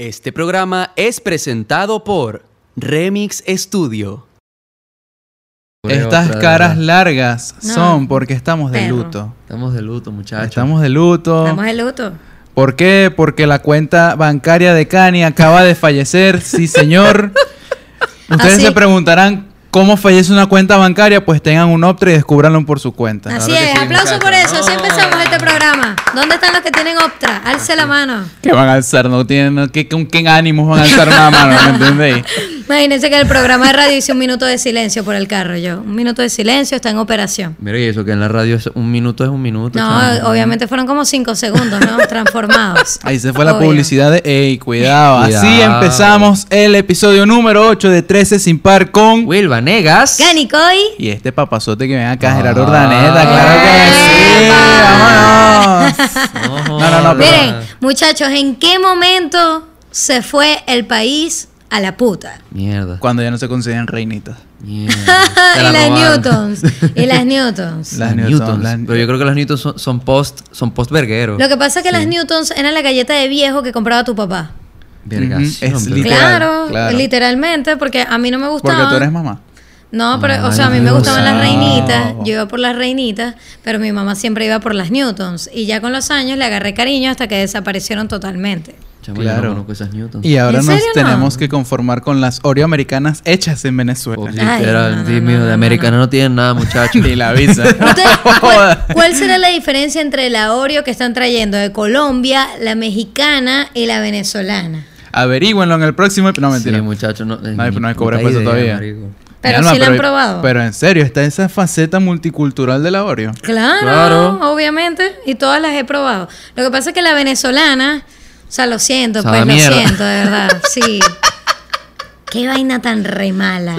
Este programa es presentado por Remix Studio. Estas caras largas son porque estamos de luto. Estamos de luto, muchachos. Estamos de luto. Estamos de luto. ¿Por qué? Porque la cuenta bancaria de Kanye acaba de fallecer. Sí, señor. Ustedes se preguntarán cómo fallece una cuenta bancaria. Pues tengan un Optra y descúbranlo por su cuenta. Así es, aplauso por eso. Así empezamos este programa. ¿Dónde están los que tienen Optra? Alce la mano. ¿Qué van a alzar? No tienen... ¿Con qué ánimos van a alzar una mano? ¿Me entendéis? Imagínense que el programa de radio hice un minuto de silencio por el carro. Un minuto de silencio, está en operación. Mira, y eso que en la radio es un minuto, es un minuto. No, chame. Obviamente fueron como 5 segundos, ¿no? Transformados. Ahí se fue la publicidad de... ¡Ey, cuidado! Así empezamos el episodio número 8 de 13 Sin Par con... Will Vanegas. ¡Canicoy! Y este papazote que ven acá, Gerardo Urdaneta. ¡Claro que sí! ¡Vámonos! No. Miren, muchachos, ¿en qué momento se fue el país a la puta? Mierda. Cuando ya no se consideran reinitas. Mierda. Y las Newtons. Y las Newtons. Las Newtons. Pero yo creo que las Newtons son post-vergueros. Lo que pasa es que las Newtons eran la galleta de viejo que compraba tu papá. Vergación. Claro, literalmente, porque a mí no me gustaban. Porque tú eres mamá. No, pero, o sea, a mí me gustaban las reinitas. Yo iba por las reinitas, pero mi mamá siempre iba por las Newtons. Y ya con los años le agarré cariño hasta que desaparecieron totalmente. Claro. Y ahora nos tenemos que conformar con las Oreo americanas hechas en Venezuela. Literal, de americana no tienen nada, muchachos. Ni la visa. ¿Cuál será la diferencia entre la Oreo que están trayendo de Colombia, la mexicana y la venezolana? Averíguenlo en el próximo. No, mentira. Sí, muchachos, no me cobré puesto todavía. Pero sí la han probado. Pero en serio, está esa faceta multicultural de la Oreo. Claro, obviamente. Y todas las he probado. Lo que pasa es que la venezolana... O sea, lo siento, pues lo siento, de verdad, sí. Qué vaina tan re mala.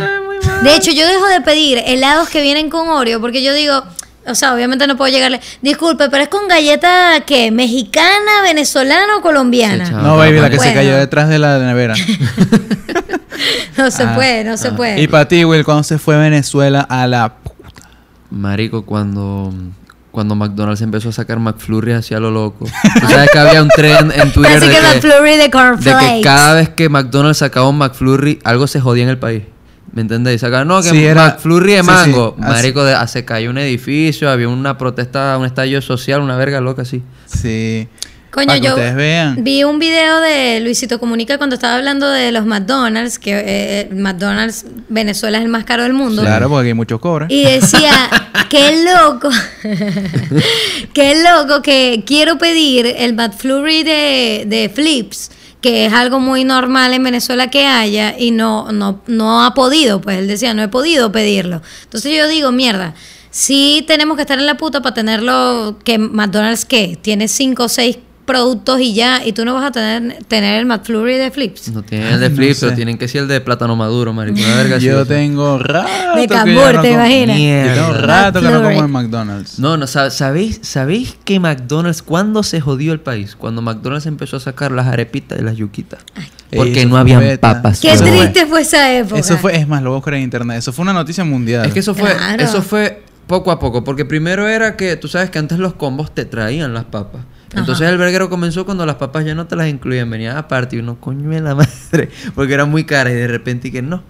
De hecho, yo dejo de pedir helados que vienen con Oreo, porque yo digo, o sea, obviamente no puedo llegarle, disculpe, pero es con galleta, ¿qué? ¿Mexicana, venezolana o colombiana? Sí, no, baby, la que se cayó detrás de la nevera. No se puede. Y para ti, Will, ¿cuándo se fue Venezuela a la puta? Marico, cuando McDonald's empezó a sacar McFlurry hacia lo loco. Tú sabes que había un tren en Twitter de que cada vez que McDonald's sacaba un McFlurry, algo se jodía en el país. ¿Me entendéis? Sacaba, no, que sí, McFlurry de mango. Sí, marico, se cayó un edificio, había una protesta, un estallido social, una verga loca así. Sí. Coño, yo vi un video de Luisito Comunica cuando estaba hablando de los McDonald's, que McDonald's Venezuela es el más caro del mundo. Claro, porque hay muchos cobran. Y decía, qué loco que quiero pedir el McFlurry de Flips, que es algo muy normal en Venezuela que haya, y no ha podido, pues él decía, no he podido pedirlo. Entonces yo digo, mierda. Sí tenemos que estar en la puta para tenerlo, que McDonald's, ¿qué? Tiene 5 o 6 productos y ya, y tú no vas a tener el McFlurry de Flips. No tienen el de Flips, pero tienen que ser el de plátano maduro, marico. Yo tengo rato de cambur, no te imaginas. Yo tengo rato McFlurry. Que no como en McDonald's. No, ¿sabéis que McDonald's, cuándo se jodió el país? Cuando McDonald's empezó a sacar las arepitas y las yuquitas. Ay. Porque no habían papas. Qué triste fue esa época. Eso fue, es más, lo voy a buscar en internet. Eso fue una noticia mundial. Es que eso fue poco a poco, porque primero era que, tú sabes que antes los combos te traían las papas. Entonces el verguero comenzó cuando las papas ya no te las incluían, venían aparte y uno, coño de la madre, porque eran muy caras, y de repente que no.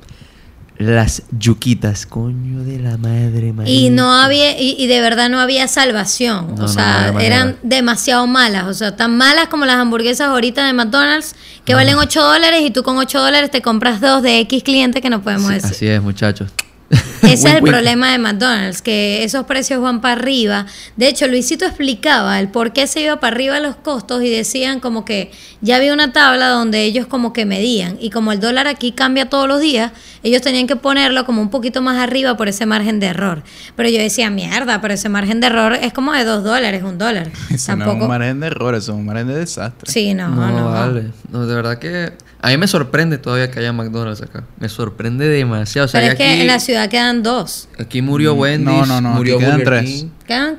Las yuquitas, coño de la madre, marido. Y no había, y de verdad no había salvación. No, o sea, eran demasiado malas. O sea, tan malas como las hamburguesas ahorita de McDonald's, que valen $8, y tú con $8 te compras 2 de X clientes que no podemos decir. Así es, muchachos. Ese es el problema de McDonald's, que esos precios van para arriba. De hecho, Luisito explicaba el por qué se iba para arriba los costos, y decían como que ya había una tabla donde ellos como que medían, y como el dólar aquí cambia todos los días, ellos tenían que ponerlo como un poquito más arriba por ese margen de error. Pero yo decía, mierda, pero ese margen de error es como de $2, $1. Eso tampoco... no es un margen de error, eso es un margen de desastre. Sí, no. Vale. No, de verdad que... A mí me sorprende todavía que haya McDonald's acá. Me sorprende demasiado. O sea, pero es que aquí, en la ciudad quedan 2. Aquí murió Wendy's. No. Murió aquí quedan 3. ¿Quedan?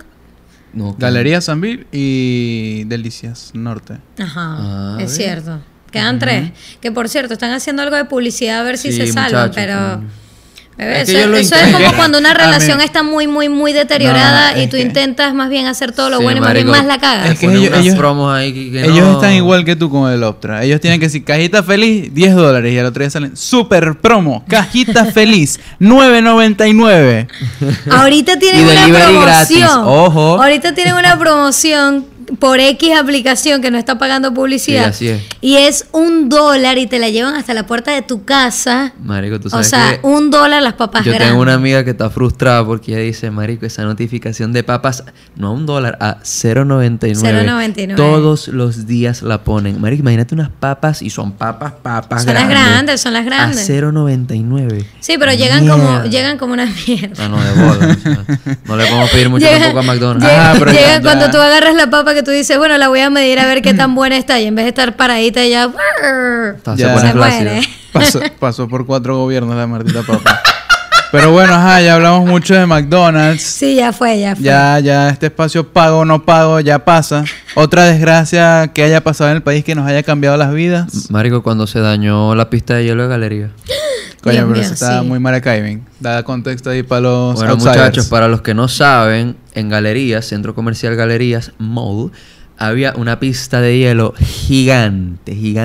No, Galería Sambil y Delicias Norte. Ajá. Es cierto. Quedan 3. Que por cierto, están haciendo algo de publicidad a ver si se salvan, pero... Es que eso es como cuando una relación está muy deteriorada, no, y tú intentas más bien hacer todo lo bueno y más bien más la cagas. Es que ellos promos ahí que ellos no están igual que tú con el Optra. Ellos tienen que decir cajita feliz $10 y al otro día salen super promo cajita feliz $9.99. Ahorita tienen una promoción gratis. Ojo. Ahorita tienen una promoción por X aplicación que no está pagando publicidad, sí, es. Y es $1 y te la llevan hasta la puerta de tu casa. Marico, tú sabes, o sea, que $1 las papas grandes. Yo tengo una amiga que está frustrada porque ella dice, marico, esa notificación de papas no a $1, a $0.99 todos los días la ponen. Marico, imagínate unas papas, y son papas son grandes. Son las grandes a $0.99. sí, pero llegan como una mierda. No, de boda, o sea, no le podemos pedir mucho tampoco a McDonald's. Llegan cuando tú agarras la papa que tú dices, bueno, la voy a medir a ver qué tan buena está, y en vez de estar paradita ya se muere. Pasó por 4 gobiernos la maldita papa. Pero bueno, ya hablamos mucho de McDonald's. Sí, ya fue. Ya este espacio pago o no pago ya pasa. Otra desgracia que haya pasado en el país que nos haya cambiado las vidas. Marico, cuando se dañó la pista de hielo de Galería. Coño, Dios, pero mío, está muy maracaibing. Da contexto ahí para los outsiders. Muchachos, para los que no saben, en Galerías, Centro Comercial Galerías Mall, había una pista de hielo gigante. Y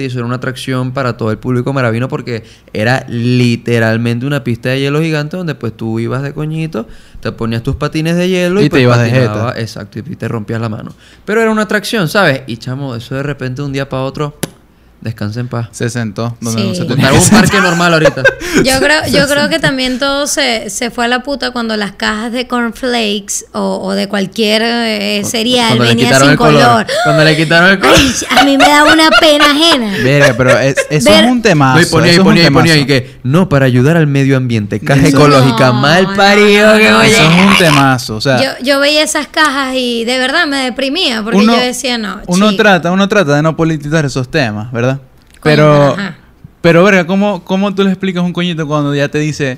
eso era una atracción para todo el público maravino, porque era literalmente una pista de hielo gigante donde pues tú ibas de coñito, te ponías tus patines de hielo y pues te ibas de jeta. Exacto, y te rompías la mano. Pero era una atracción, ¿sabes? Y chamo, eso de repente un día para otro, descansa en paz. Se sentó donde no se tenía que sentar. Un parque normal ahorita. Yo creo que también todo se fue a la puta cuando las cajas de Corn Flakes o de cualquier cereal venía sin color. Cuando le quitaron el color. Ay, a mí me da una pena ajena. Verga, pero eso es un temazo. No, y ponía y que no, para ayudar al medio ambiente, caja ecológica, no, mal parido. No, eso es un temazo. O sea, yo veía esas cajas y de verdad me deprimía porque yo decía, no, uno trata de no politizar esos temas, ¿verdad? Pero verga, ¿cómo tú le explicas a un coñito cuando ya te dice,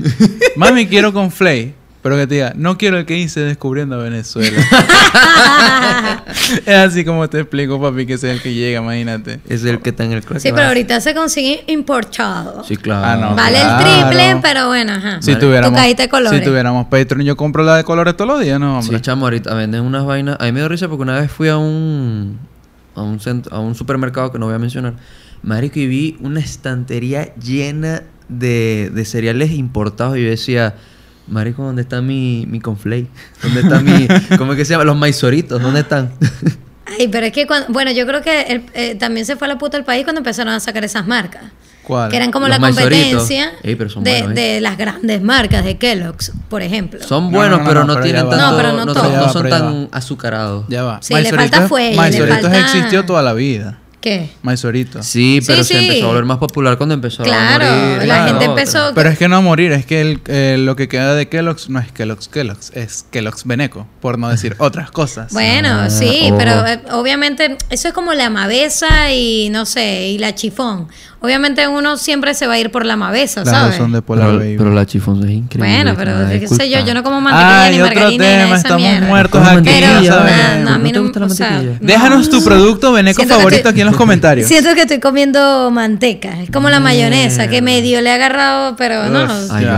mami, quiero con Flay? Pero que te diga, no quiero el que hice descubriendo Venezuela. Es así como te explico, papi, que es el que llega, imagínate. Es el que está en el club. Sí, pero ahorita se consigue importado. Sí, claro. Vale, el triple, pero bueno, Si tuviéramos, Patreon, yo compro la de colores todos los días, ¿no, hombre? Sí, chamo, ahorita venden unas vainas. A mí me dio risa porque una vez fui a un supermercado que no voy a mencionar, marico, y vi una estantería llena de cereales importados, y yo decía, marico, ¿dónde está mi conflay? ¿Dónde está mi, cómo es que se llama? Los maizoritos, ¿dónde están? Ay, pero es que yo creo que también se fue a la puta el país cuando empezaron a sacar esas marcas. ¿Cuál? Que eran como los la competencia de las grandes marcas de Kellogg's, por ejemplo. Son buenos, no son tan azucarados. Ya va. Sí, le falta fuelle. Maizoritos existió toda la vida. ¿Qué? Maizorito. Sí, pero se empezó a volver más popular cuando empezó a morir. La gente empezó. Pero es que no a morir, es que lo que queda de Kellogg's no es Kellogg's, es Kellogg's Beneco, por no decir otras cosas. Bueno, pero obviamente eso es como la Mavesa y no sé, y la Chifón. Obviamente uno siempre se va a ir por la Mavesa, ¿sabes? Son de Polar, pero la Chifón es increíble. Bueno, pero qué sé yo no como mantequilla ni margarina ni nada. Estamos muertos aquí. A mí no me gusta la mantequilla. Déjanos tu producto Beneco favorito aquí en los comentarios. Siento que estoy comiendo manteca. Es como la mayonesa, que medio le he agarrado, pero no. Ay,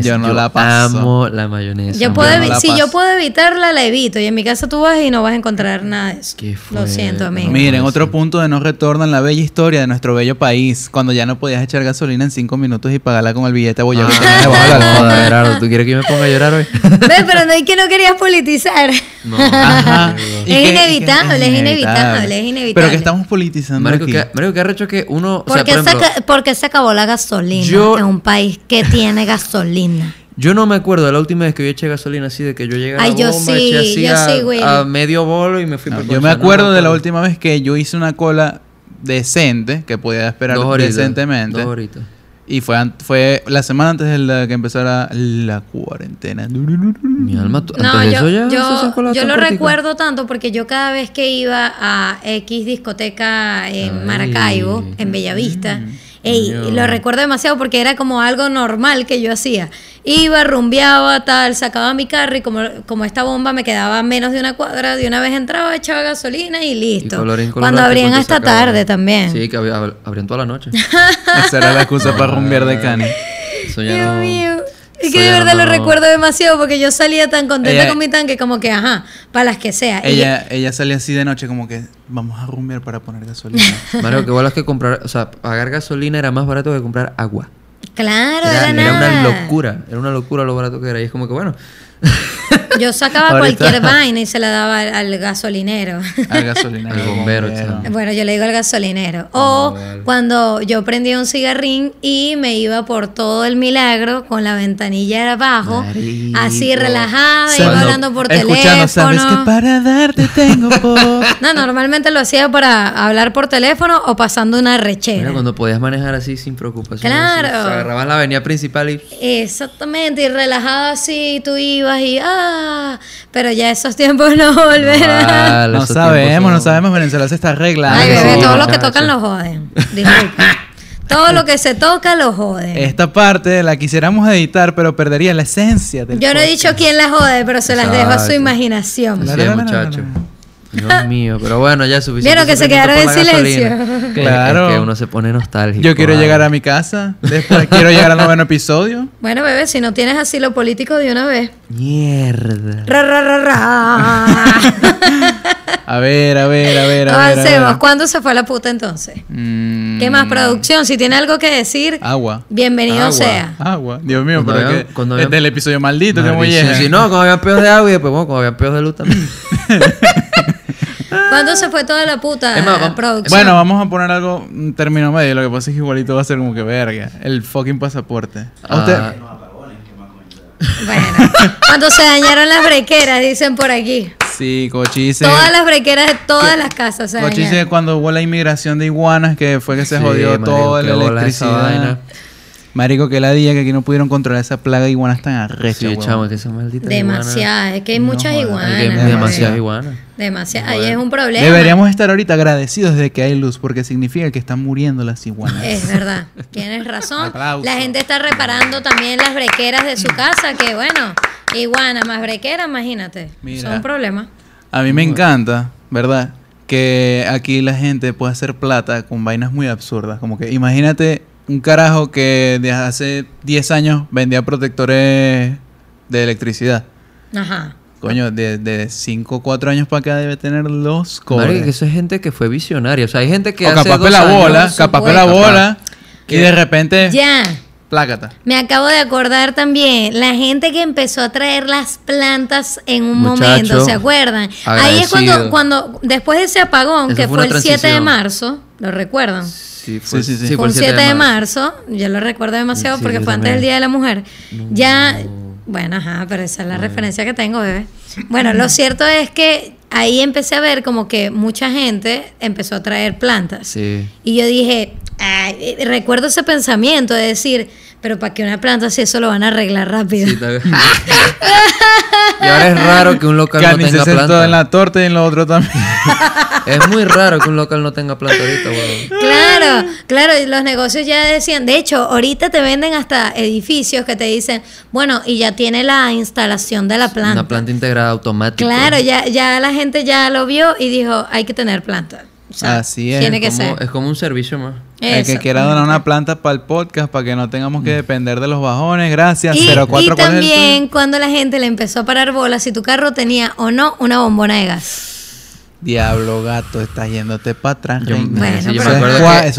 yo no la paso. Amo la mayonesa. Yo puedo evitarla, la evito. Y en mi casa tú vas y no vas a encontrar nada de eso. Lo siento, amigo. Miren, otro punto de no retorno en la bella historia de nuestro bello país, cuando ya no podías echar gasolina en 5 minutos y pagarla con el billete bollado que tenías debajo de la almohada. Gerardo, ¿tú quieres que yo me ponga a llorar hoy? ¿Ves? Pero no es que no querías politizar. No. Ajá. Es inevitable. Pero que estamos politizando. Marico, ¿qué arrecho que uno? ¿Por qué se acabó la gasolina en un país que tiene gasolina? Yo no me acuerdo de la última vez que yo eché gasolina así, de que yo llegué a la bomba, eché así a medio bolo y me fui. Yo me acuerdo de la última vez que yo hice una cola decente, que podía esperar decentemente. 2 horitas. Y fue la semana antes de que empezara la cuarentena. Mi alma, yo lo recuerdo tanto porque yo cada vez que iba a X discoteca en Maracaibo, en Bellavista, lo recuerdo demasiado porque era como algo normal que yo hacía. Iba, rumbeaba, tal, sacaba mi carro y como esta bomba me quedaba menos de una cuadra, de una vez entraba, echaba gasolina y listo. Y cuando abrían hasta tarde también. Sí, que abrían toda la noche. Esa era la excusa para rumbear de Kanye. eso ya no... Es que de verdad lo recuerdo demasiado porque yo salía tan contenta con mi tan que como que, ajá, para las que sea. Ella salía así de noche como que vamos a rumbear para poner gasolina. Mario, que bolas que comprar, o sea, pagar gasolina era más barato que comprar agua. Claro, era una locura lo barato que era. Y es como que bueno. Yo sacaba cualquier vaina y se la daba al gasolinero. Al gasolinero. Al bombero. Bueno, yo le digo al gasolinero. O cuando yo prendía un cigarrín y me iba por todo el milagro con la ventanilla abajo, así relajada, iba hablando por teléfono. ¿Sabes que para darte tengo por...? No, normalmente lo hacía para hablar por teléfono o pasando una rechera. Mira, cuando podías manejar así sin preocupación. Claro. Así, o sea, agarrabas la avenida principal y... Exactamente, y relajada así, tú ibas y... pero ya esos tiempos no volverán. No sabemos, Venezuela se está arreglando. Ay, bebé, todo lo que tocan lo joden. Todo lo que se toca lo joden. Esta parte la quisiéramos editar, pero perdería la esencia del podcast. Yo no he dicho quién la jode, pero se las dejo a su imaginación. Sí, muchacho. Dios mío, pero bueno, ya es suficiente. Vieron que se quedaron en silencio. Claro. Es que uno se pone nostálgico. Yo quiero llegar a mi casa. Después quiero llegar al 9º episodio. Bueno, bebé, si no tienes asilo político de una vez. Mierda. A ver. Avancemos. ¿Cuándo se fue la puta entonces? ¿Qué más, producción? Si tiene algo que decir, agua. Bienvenido sea. Agua. Dios mío, pero que es del episodio maldito que muy bien. Si no, cuando habían peos de agua y después, bueno, cuando habían peos de luz también. ¿Cuándo se fue toda la puta producción? Bueno, vamos a poner algo, un término medio. Lo que pasa es que igualito va a ser como que verga. El fucking pasaporte. Bueno, cuando se dañaron las brequeras, dicen por aquí. Sí, cochise. Todas las brequeras de todas las casas. Cochise, cuando hubo la inmigración de iguanas, que fue que se jodió toda la electricidad. Marico, que la día que aquí no pudieron controlar esa plaga de iguanas tan arrecha. Sí, chamo, que esa maldita demasiada, es que hay muchas iguanas. Demasiadas iguanas. Demasiadas, ahí es un problema. Deberíamos estar ahorita agradecidos de que hay luz, porque significa que están muriendo las iguanas. Es verdad, tienes razón. La gente está reparando también las brequeras de su casa, que bueno, iguana más brequera, imagínate. Mira, son problemas. A mí me encanta, ¿verdad? Que aquí la gente puede hacer plata con vainas muy absurdas. Como que imagínate... Un carajo que desde hace 10 años vendía protectores de electricidad. Ajá. Coño, de 5 o 4 años para acá debe tener los cobres. Marico, que eso es gente que fue visionaria. O sea, hay gente que o hace capaz dos la años, bola, capaz la bola. ¿Qué? Y de repente... Ya. Plácata. Me acabo de acordar también, la gente que empezó a traer las plantas en un momento, ¿se acuerdan? Agradecido. Ahí es cuando después de ese apagón, que fue el 7 de marzo, ¿lo recuerdan? Sí, fue el 7 de marzo, yo lo recuerdo demasiado porque fue antes del Día de la Mujer. Bueno, ajá, pero esa es la referencia que tengo, bebé. Bueno, lo cierto es que ahí empecé a ver como que mucha gente empezó a traer plantas. Sí. Y yo dije... Ay, recuerdo ese pensamiento de decir, pero para que una planta si eso lo van a arreglar rápido. Sí, y ahora es raro que un local no tenga planta. Todo en la torta y en lo otro también. Es muy raro que un local no tenga planta ahorita, weón. Claro, y los negocios ya decían, de hecho, ahorita te venden hasta edificios que te dicen, bueno, y ya tiene la instalación de la planta. Una planta integrada automática. Claro, ya la gente ya lo vio y dijo, hay que tener planta. O sea, así es. Tiene que ser. Es como un servicio más. El que quiera donar una planta para el podcast, para que no tengamos que depender de los bajones. Gracias. Y también cuando la gente le empezó a parar bolas si tu carro tenía o no una bombona de gas. Diablo, gato, estás yéndote para atrás. Eso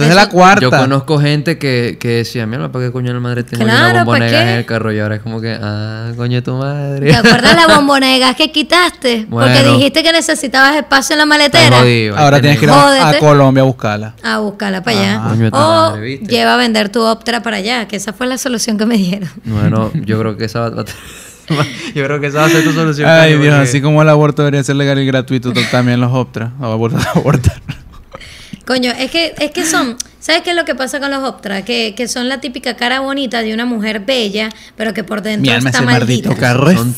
es de la cuarta. Yo conozco gente que decía, mira, ¿para qué coño la madre tengo una bombona de gas en el carro? Y ahora es como que, coño tu madre. ¿Te acuerdas la bombona de gas que quitaste? Bueno, porque dijiste que necesitabas espacio en la maletera. Jodido, ahora tienes que ir a Colombia a buscarla. A buscarla para allá. Coño, lleva a vender tu Optra para allá, que esa fue la solución que me dieron. Bueno, yo creo que esa va a tratar. Yo creo que esa va a ser tu solución. Ay, Dios, porque... así como el aborto debería ser legal y gratuito, también los Optra. Abortar. Coño, es que son... ¿Sabes qué es lo que pasa con los Optra? Que son la típica cara bonita de una mujer bella, pero que por dentro está maldita. Son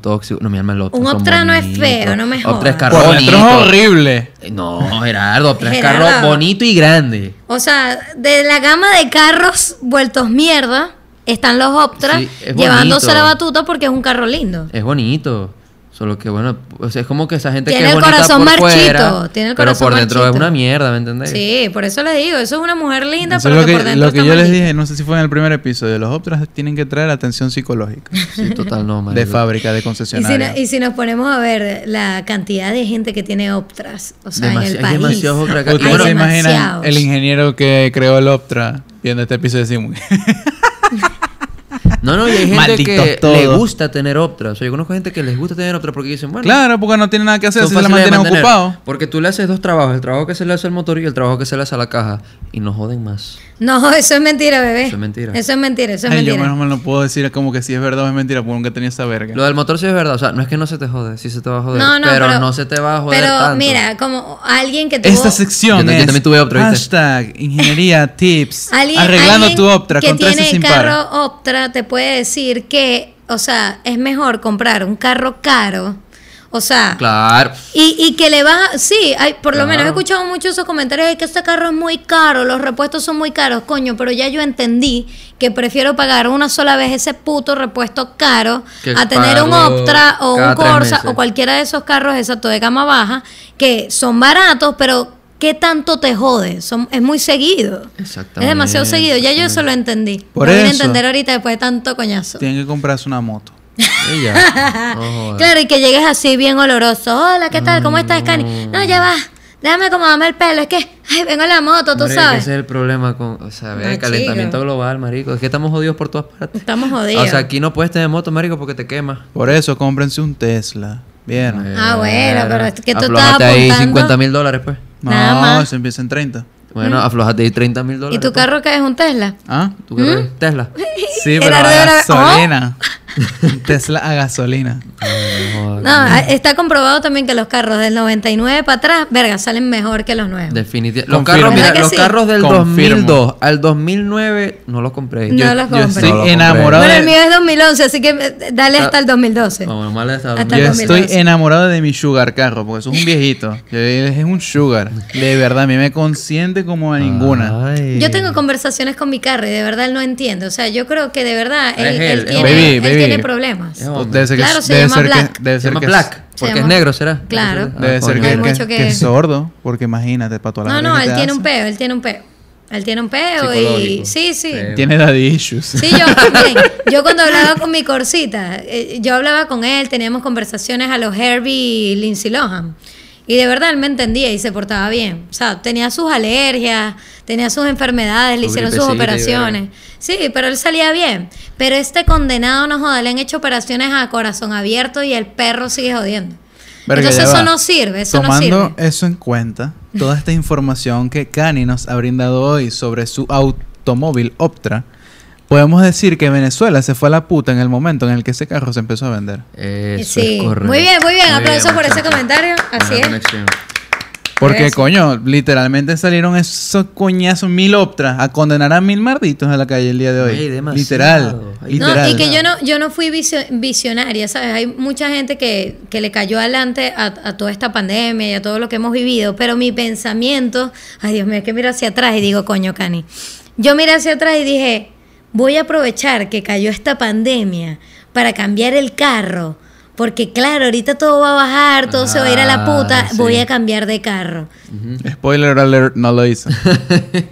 tóxicos. No, mi alma es Optra. Un Optra no es feo, no me jodas. Optra es carro bonito. Optra es horrible. No, Gerardo, Optra es carro bonito y grande. O sea, de la gama de carros vueltos mierda... Están los Optra llevándose la batuta porque es un carro lindo. Es bonito. O Solo que bueno, o sea, es como que esa gente tiene que es bonita por marchito, fuera, tiene el corazón marchito, pero por dentro marchito. Es una mierda, ¿me entendés? Sí, por eso les digo, eso es una mujer linda, eso pero que por dentro lo que está yo malita. Les dije, no sé si fue en el primer episodio, los Optras tienen que traer atención psicológica. Sí, total, no, de fábrica, de concesionaria. Y si nos ponemos a ver la cantidad de gente que tiene Optras, o sea, en el país. Demasiados Optras. ¿Ustedes se imaginan el ingeniero que creó el Optra viendo este episodio así muy... No, y hay gente que le gusta tener Optra. O sea, yo conozco gente que les gusta tener Optra porque dicen, bueno... Claro, porque no tiene nada que hacer, si se la mantienen ocupado. Porque tú le haces dos trabajos. El trabajo que se le hace al motor y el trabajo que se le hace a la caja. Y no joden más. No, eso es mentira, bebé. Eso es mentira. Yo menos mal no puedo decir como que si es verdad o es mentira porque nunca tenía esa verga. Lo del motor sí es verdad. O sea, no es que no se te jode. Sí se te va a joder. Pero no se te va a joder tanto. Pero mira, como alguien que tuvo... Esta sección es... Yo también tuve Optra, ¿viste? Ingeniería Tips. Arreglando tu Optra. Que tiene carro Optra te puede decir que, o sea, es mejor comprar un carro caro, o sea, claro, y que le baja, sí, hay, por claro. Lo menos he escuchado muchos esos comentarios de que este carro es muy caro, los repuestos son muy caros, coño, pero ya yo entendí que prefiero pagar una sola vez ese puto repuesto caro a tener un Optra o un Corsa o cualquiera de esos carros, exacto, de gama baja, que son baratos, pero ¿qué tanto te jode? Es muy seguido. Exactamente. Es demasiado seguido. Ya yo eso lo entendí. Por eso. Voy a entender ahorita después de tanto coñazo. Tienen que comprarse una moto. Y ya. Oh, claro, y que llegues así bien oloroso. Hola, ¿qué tal? ¿Cómo estás, Cani? No, ya va. Déjame acomodarme el pelo. Es que vengo en la moto, tú sabes. Ese es el problema con... O sea, el calentamiento global, marico. Es que estamos jodidos por todas partes. Estamos jodidos. O sea, aquí no puedes tener moto, marico, porque te quemas. Por eso, cómprense un Tesla. Bien. Bueno, pero es que tú estabas apuntando... ahí $50,000, pues. No, se empieza en 30. Bueno, aflojate ahí $30,000. ¿Y tu carro qué es? ¿Un Tesla? ¿Ah? ¿Tu carro es Tesla? Sí, pero a gasolina. Tesla a gasolina. No, está comprobado también que los carros del 99 para atrás, verga, salen mejor que los nuevos. Definitivamente. Los carros, mira, los carros del 2002 al 2009 no los compré. Yo estoy enamorado. Bueno, el mío es 2011, así que dale hasta el 2012. Yo estoy enamorado de mi sugar carro, porque eso es un viejito. Es un sugar. De verdad, a mí me consiente como a ninguna. Ay. Yo tengo conversaciones con mi carro y de verdad él no entiende. O sea, yo creo que de verdad él tiene problemas. Claro, se llama Black. Debe ser que Black, porque es negro, ¿será? Claro. Debe ser que es sordo, porque imagínate, para toda la gente. No, él tiene un peo y... Sí. Tiene daddy issues. Sí, yo también. Yo cuando hablaba con mi Corsita, yo hablaba con él, teníamos conversaciones a los Herbie y Lindsay Lohan. Y de verdad él me entendía y se portaba bien. O sea, tenía sus alergias, tenía sus enfermedades, le hicieron sus operaciones. Sí, pero él salía bien. Pero este condenado, no joda, le han hecho operaciones a corazón abierto y el perro sigue jodiendo. Entonces eso no sirve, Tomando eso en cuenta, toda esta información que Cani nos ha brindado hoy sobre su automóvil Optra, podemos decir que Venezuela se fue a la puta en el momento en el que ese carro se empezó a vender. Eso es correcto. Muy bien. Aplausos por ese comentario. Así es. Porque, coño, literalmente salieron esos coñazos 1000 Optras a condenar a 1000 marditos a la calle el día de hoy. Literal. No, y que yo no fui visionaria, ¿sabes? Hay mucha gente que le cayó adelante a toda esta pandemia y a todo lo que hemos vivido. Pero mi pensamiento... Ay, Dios mío, es que miro hacia atrás y digo, coño, Cani. Yo miré hacia atrás y dije... Voy a aprovechar que cayó esta pandemia para cambiar el carro. Porque claro, ahorita todo va a bajar, todo se va a ir a la puta. Sí. Voy a cambiar de carro. Spoiler alert, no lo hizo.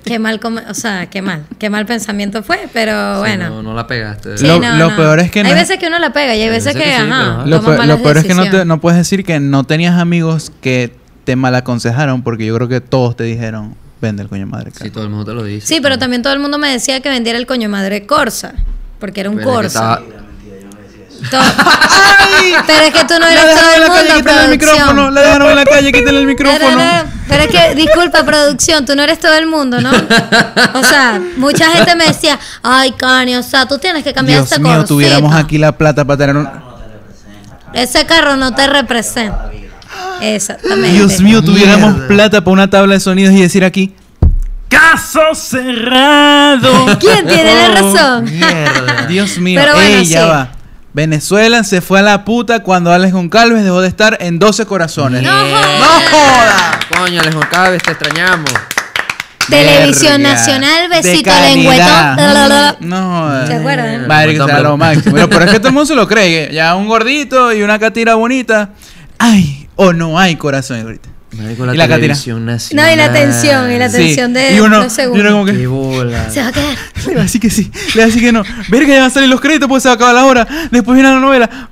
Qué mal pensamiento fue, pero sí, bueno. No la pegaste. Sí, lo peor es que no. Hay veces que uno la pega y hay veces que sí, ajá. Lo peor es que no puedes decir que no tenías amigos que te mal aconsejaron, porque yo creo que todos te dijeron... Vende el coño madre Corsa. Sí, todo el mundo te lo dice. Sí, pero también todo el mundo me decía que vendiera el coño madre Corsa. Porque era un Corsa. Pero es que tú no eres todo el mundo, producción. La dejaron en la calle, quítale el micrófono. Pero es que, disculpa, producción, tú no eres todo el mundo, ¿no? O sea, mucha gente me decía, ay, Cani, o sea, tú tienes que cambiar ese Corsa. Si tuviéramos aquí la plata para tener un... Ese carro no te representa. Exactamente. Dios mío, tuviéramos plata para una tabla de sonidos y decir aquí caso cerrado. ¿Quién tiene la razón? Dios mío. Pero bueno, ya va. Venezuela se fue a la puta cuando Alex Gonçalves dejó de estar en 12 corazones. ¡No joda! Coño, Alex Gonçalves, te extrañamos. Televisión Nacional, besito lengüetón. No, ¿se acuerdan? Madre que sea lo máximo. Pero es que todo el mundo se lo cree. Ya un gordito y una catira bonita. Ay, o no hay corazón ahorita. Y la televisión nacional. No, y la tensión sí. De uno, los segundos. Y uno como que, qué bola. Se va a quedar. Le va a decir que sí, le va a decir que no. Ver que ya van a salir los créditos, pues se va a acabar la hora. Después viene la novela.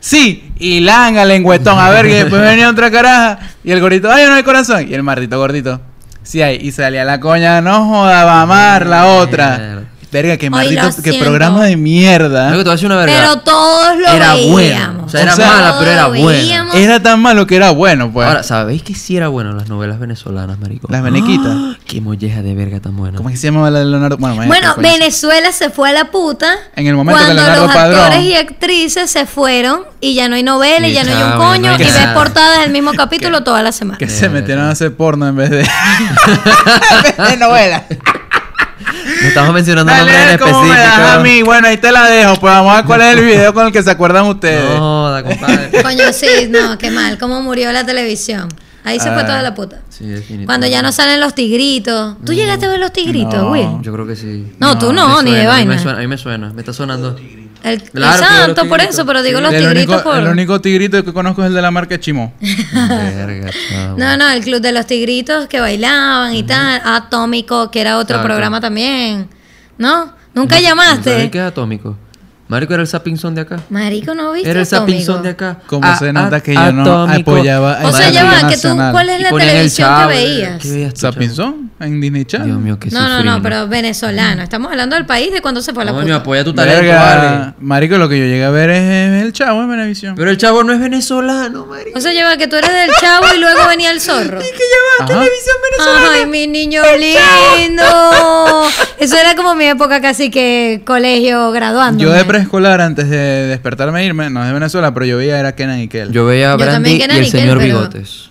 Sí, y langa, lengüetón. A ver, que después venía otra caraja. Y el gordito, ay, no hay corazón. Y el maldito gordito, sí hay. Y salía la coña, no joda, va a amar la otra. Verga, que maldito, que programa de mierda. No, que te voy a decir una verga. Pero todos lo era veíamos. Bueno. O sea, era mala, pero era bueno. Era tan malo que era bueno, pues. Ahora, ¿sabéis que sí era bueno las novelas venezolanas, marico? Las Venequitas. ¡Oh! Qué molleja de verga tan buena. ¿Cómo es que se llamaba la de Leonardo? Bueno, Venezuela se fue a la puta. En el momento que Leonardo Padrón. Cuando los actores y actrices se fueron y ya no hay novelas, y ya no hay un coño, y ves portadas del mismo capítulo toda la semana. Que se metieron a hacer porno en vez de... en vez de novelas. No estamos mencionando nombres en específico. Me das a mí. Bueno, ahí te la dejo. Pues vamos a ver cuál es el video con el que se acuerdan ustedes. No, la compadre. Coño, sí, no, qué mal. Cómo murió la televisión. Ahí se fue toda la puta. Sí, definitivamente. Cuando ya no salen los tigritos. ¿Tú llegaste a ver los tigritos, güey? No, yo creo que sí. No, tú no, ni de vaina. A mí me suena, me está sonando. Exacto, por eso, pero digo los tigritos por... El único tigrito que conozco es el de la marca Chimó. Verga, chavo. No, el club de los tigritos que bailaban y tal. Atómico, que era otro programa también. ¿No? ¿Nunca llamaste? ¿Qué es Atómico? Marico, era el sapinzón de acá. Marico, ¿no viste? Era el sapinzón de acá. Como se nota que yo no apoyaba. O sea, ya va, que tú, ¿cuál es la televisión que veías? ¿Sapinzón? En Disney Channel. Dios mío, qué sufrí. No, pero venezolano. Estamos hablando del país de cuando se fue a la puta. Coño, apoya tu talento, vale. Marico, lo que yo llegué a ver es el Chavo en Venevisión. Pero el Chavo no es venezolano, marico. O sea, lleva que tú eres del Chavo y luego venía el Zorro. Y que llevaba televisión venezolana. Ay, mi niño lindo. Eso era como mi época casi que colegio graduando. Yo de preescolar, antes de despertarme e irme, no es de Venezuela, pero yo veía era Kenan y Kel. Yo veía a Brandy y el señor Bigotes.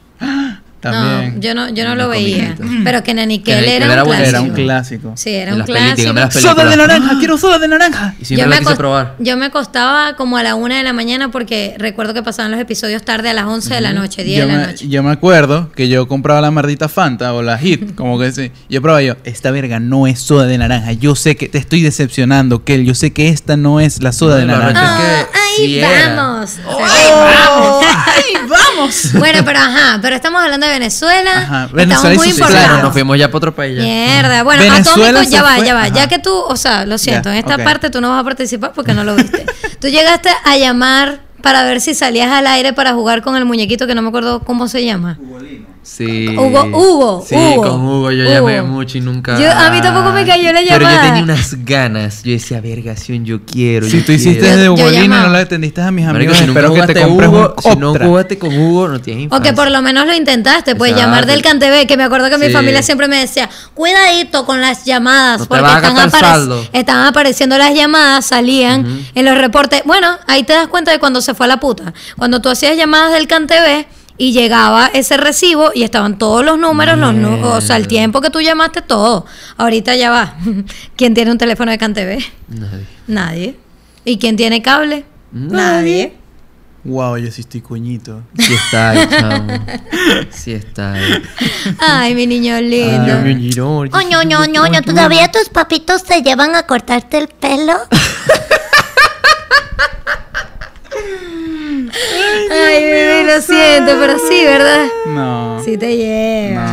También. No, yo no lo veía. Pero que Aniquel era un clásico. Sí, era un clásico. Soda de naranja, quiero soda de naranja. Y siempre la quise probar. Yo me acostaba como a la 1 de la mañana porque recuerdo que pasaban los episodios tarde a las 11 de la noche, 10 de la noche. Yo me acuerdo que yo compraba la maldita Fanta o la Hit, como que sí. Yo probaba esta verga no es soda de naranja. Yo sé que te estoy decepcionando, Kel. Yo sé que esta no es la soda de naranja. ¡Ahí vamos! ¡Ahí vamos! Bueno, pero ajá, pero estamos hablando de Venezuela. Ajá. Venezuela muy importante. Claro, nos fuimos ya para otro país. Ya. Mierda. Bueno, Venezuela Atómico, ya va. Ajá. Ya que tú, o sea, lo siento, en esta parte tú no vas a participar porque no lo viste. Tú llegaste a llamar para ver si salías al aire para jugar con el muñequito que no me acuerdo cómo se llama. Ugolino. Sí. Hugo. Sí, Hugo. Con Hugo yo llamé mucho y nunca. A mí tampoco me cayó la llamada. Pero yo tenía unas ganas. Yo decía, vergación, yo quiero. Si tú hiciste de Ugolino, no la entendiste a mis amigos. Si espero que te compres Hugo, si no jugaste con Hugo, no tienes infancia. O que por lo menos lo intentaste. Pues llamar del CANTV, que me acuerdo que mi familia siempre me decía, cuidadito con las llamadas, no porque están apareciendo las llamadas, salían en los reportes. Bueno, ahí te das cuenta de cuando se fue a la puta. Cuando tú hacías llamadas del CANTV y llegaba ese recibo y estaban todos los números, o sea, el tiempo que tú llamaste, todo. Ahorita ya va. ¿Quién tiene un teléfono de CANTV? Nadie. ¿Y quién tiene cable? Nadie. Wow, yo sí estoy coñito. Sí está ahí, chamo. Sí está ahí. Ay, mi niño lindo. Oño, ¿todavía tus papitos te llevan a cortarte el pelo? Ay, bebé, lo siento, pero sí, ¿verdad? No. Sí te lleva.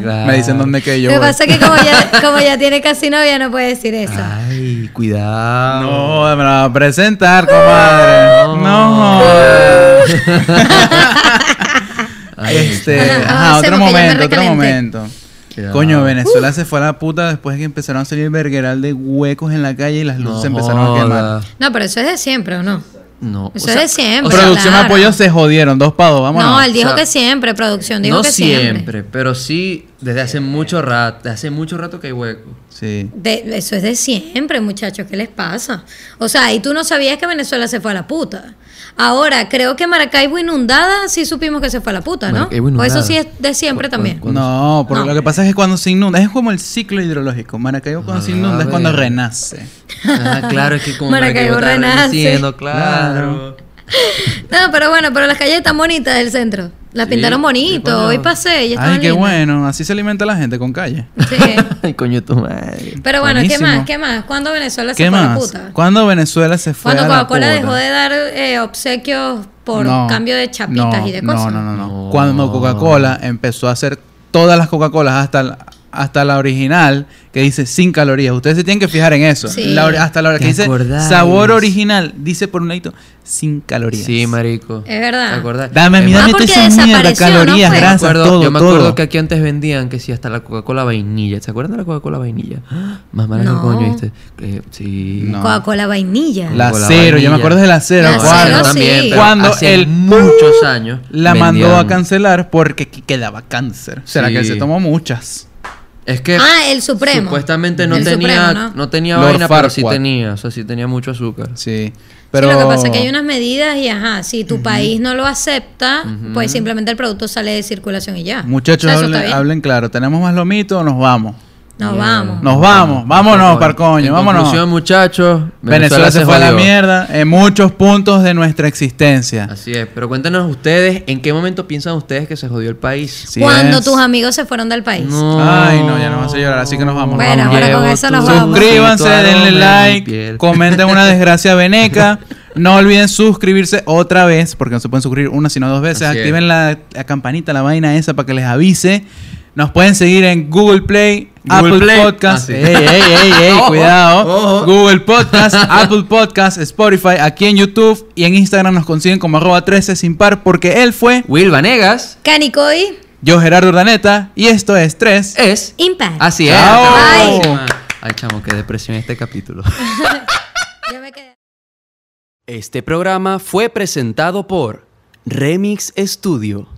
No. Me dicen dónde que yo. Lo que pasa es que como ya tiene casi novia, no puede decir eso. Ay, cuidado. No, me la va a presentar, comadre. No. Otro momento. Coño, Venezuela se fue a la puta después de que empezaron a salir vergueral de huecos en la calle y las luces empezaron a quemar. No, pero eso es de siempre, ¿o no? No. Eso es de siempre. Producción de apoyo se jodieron, 2 para 2, vámonos. No, él dijo que siempre, producción dijo que siempre. No siempre, pero sí desde hace mucho rato. Desde hace mucho rato que hay hueco. Sí. Eso es de siempre, muchachos, ¿qué les pasa? O sea, y tú no sabías que Venezuela se fue a la puta. Ahora, creo que Maracaibo inundada sí supimos que se fue a la puta, ¿no? O eso sí es de siempre también. No, porque lo que pasa es que cuando se inunda, es como el ciclo hidrológico. Maracaibo cuando se inunda es cuando renace. Ah, claro, es que como Maracaibo renace. Claro. No, pero bueno, pero las calles están bonitas del centro. La pintaron bonito. Hoy pasé. Ya ay, qué lindas. Bueno. Así se alimenta la gente, con calle. Sí. Ay, coño tu madre. Pero bueno, buenísimo. ¿Qué más? ¿Qué más? ¿Cuándo Venezuela se fue a la puta? ¿Cuándo Venezuela se fue a la puta? Cuando Coca-Cola dejó de dar obsequios por cambio de chapitas y de cosas. No. Cuando Coca-Cola empezó a hacer todas las Coca-Colas hasta la original, que dice sin calorías. Ustedes se tienen que fijar en eso. Sí. Hasta la que dice sabor original, dice por un ladito sin calorías. Sí, marico. Es verdad. ¿Te acordás? Dame esa mierda, calorías, ¿no? Grasas, todo. Yo me acuerdo que aquí antes vendían que sí, hasta la Coca-Cola vainilla. ¿Se acuerdan de la Coca-Cola vainilla? Más mala que el coño, ¿viste? Sí. No. Coca-Cola vainilla. La cero, yo me acuerdo de la cero. Cuando hace muchos años la mandó a cancelar porque quedaba cáncer. ¿Será que él se tomó muchas? Es que el Supremo. Supuestamente no tenía vaina, pero sí tenía, o sea, sí tenía mucho azúcar. Sí. Pero sí, lo que pasa es que hay unas medidas y si tu país no lo acepta, pues simplemente el producto sale de circulación y ya. Muchachos, o sea, hablen claro, ¿tenemos más lomito o nos vamos? Nos vamos. Vámonos, parcoño. Vámonos. Conclusión, muchachos. Venezuela se fue a la mierda en muchos puntos de nuestra existencia. Así es. Pero cuéntenos ustedes, ¿en qué momento piensan ustedes que se jodió el país? Sí, cuando tus amigos se fueron del país. No. Ay, no, ya no vas a llorar. Así que nos vamos. Bueno, ahora con eso nos vamos. Suscríbanse, denle like, comenten una desgracia veneca. No olviden suscribirse otra vez, porque no se pueden suscribir una sino dos veces. Así activen la campanita, la vaina esa, para que les avise. Nos pueden seguir en Google Play, Apple Podcast. Cuidado. Google Podcast, Apple Podcast, Spotify, aquí en YouTube y en Instagram nos consiguen como @13sinpar, porque él fue Will Vanegas, Canicoy, yo Gerardo Urdaneta, y esto es 3 es Impar. Así es. Bye. Ay, chamo, qué depresión este capítulo. Este programa fue presentado por Remix Studio.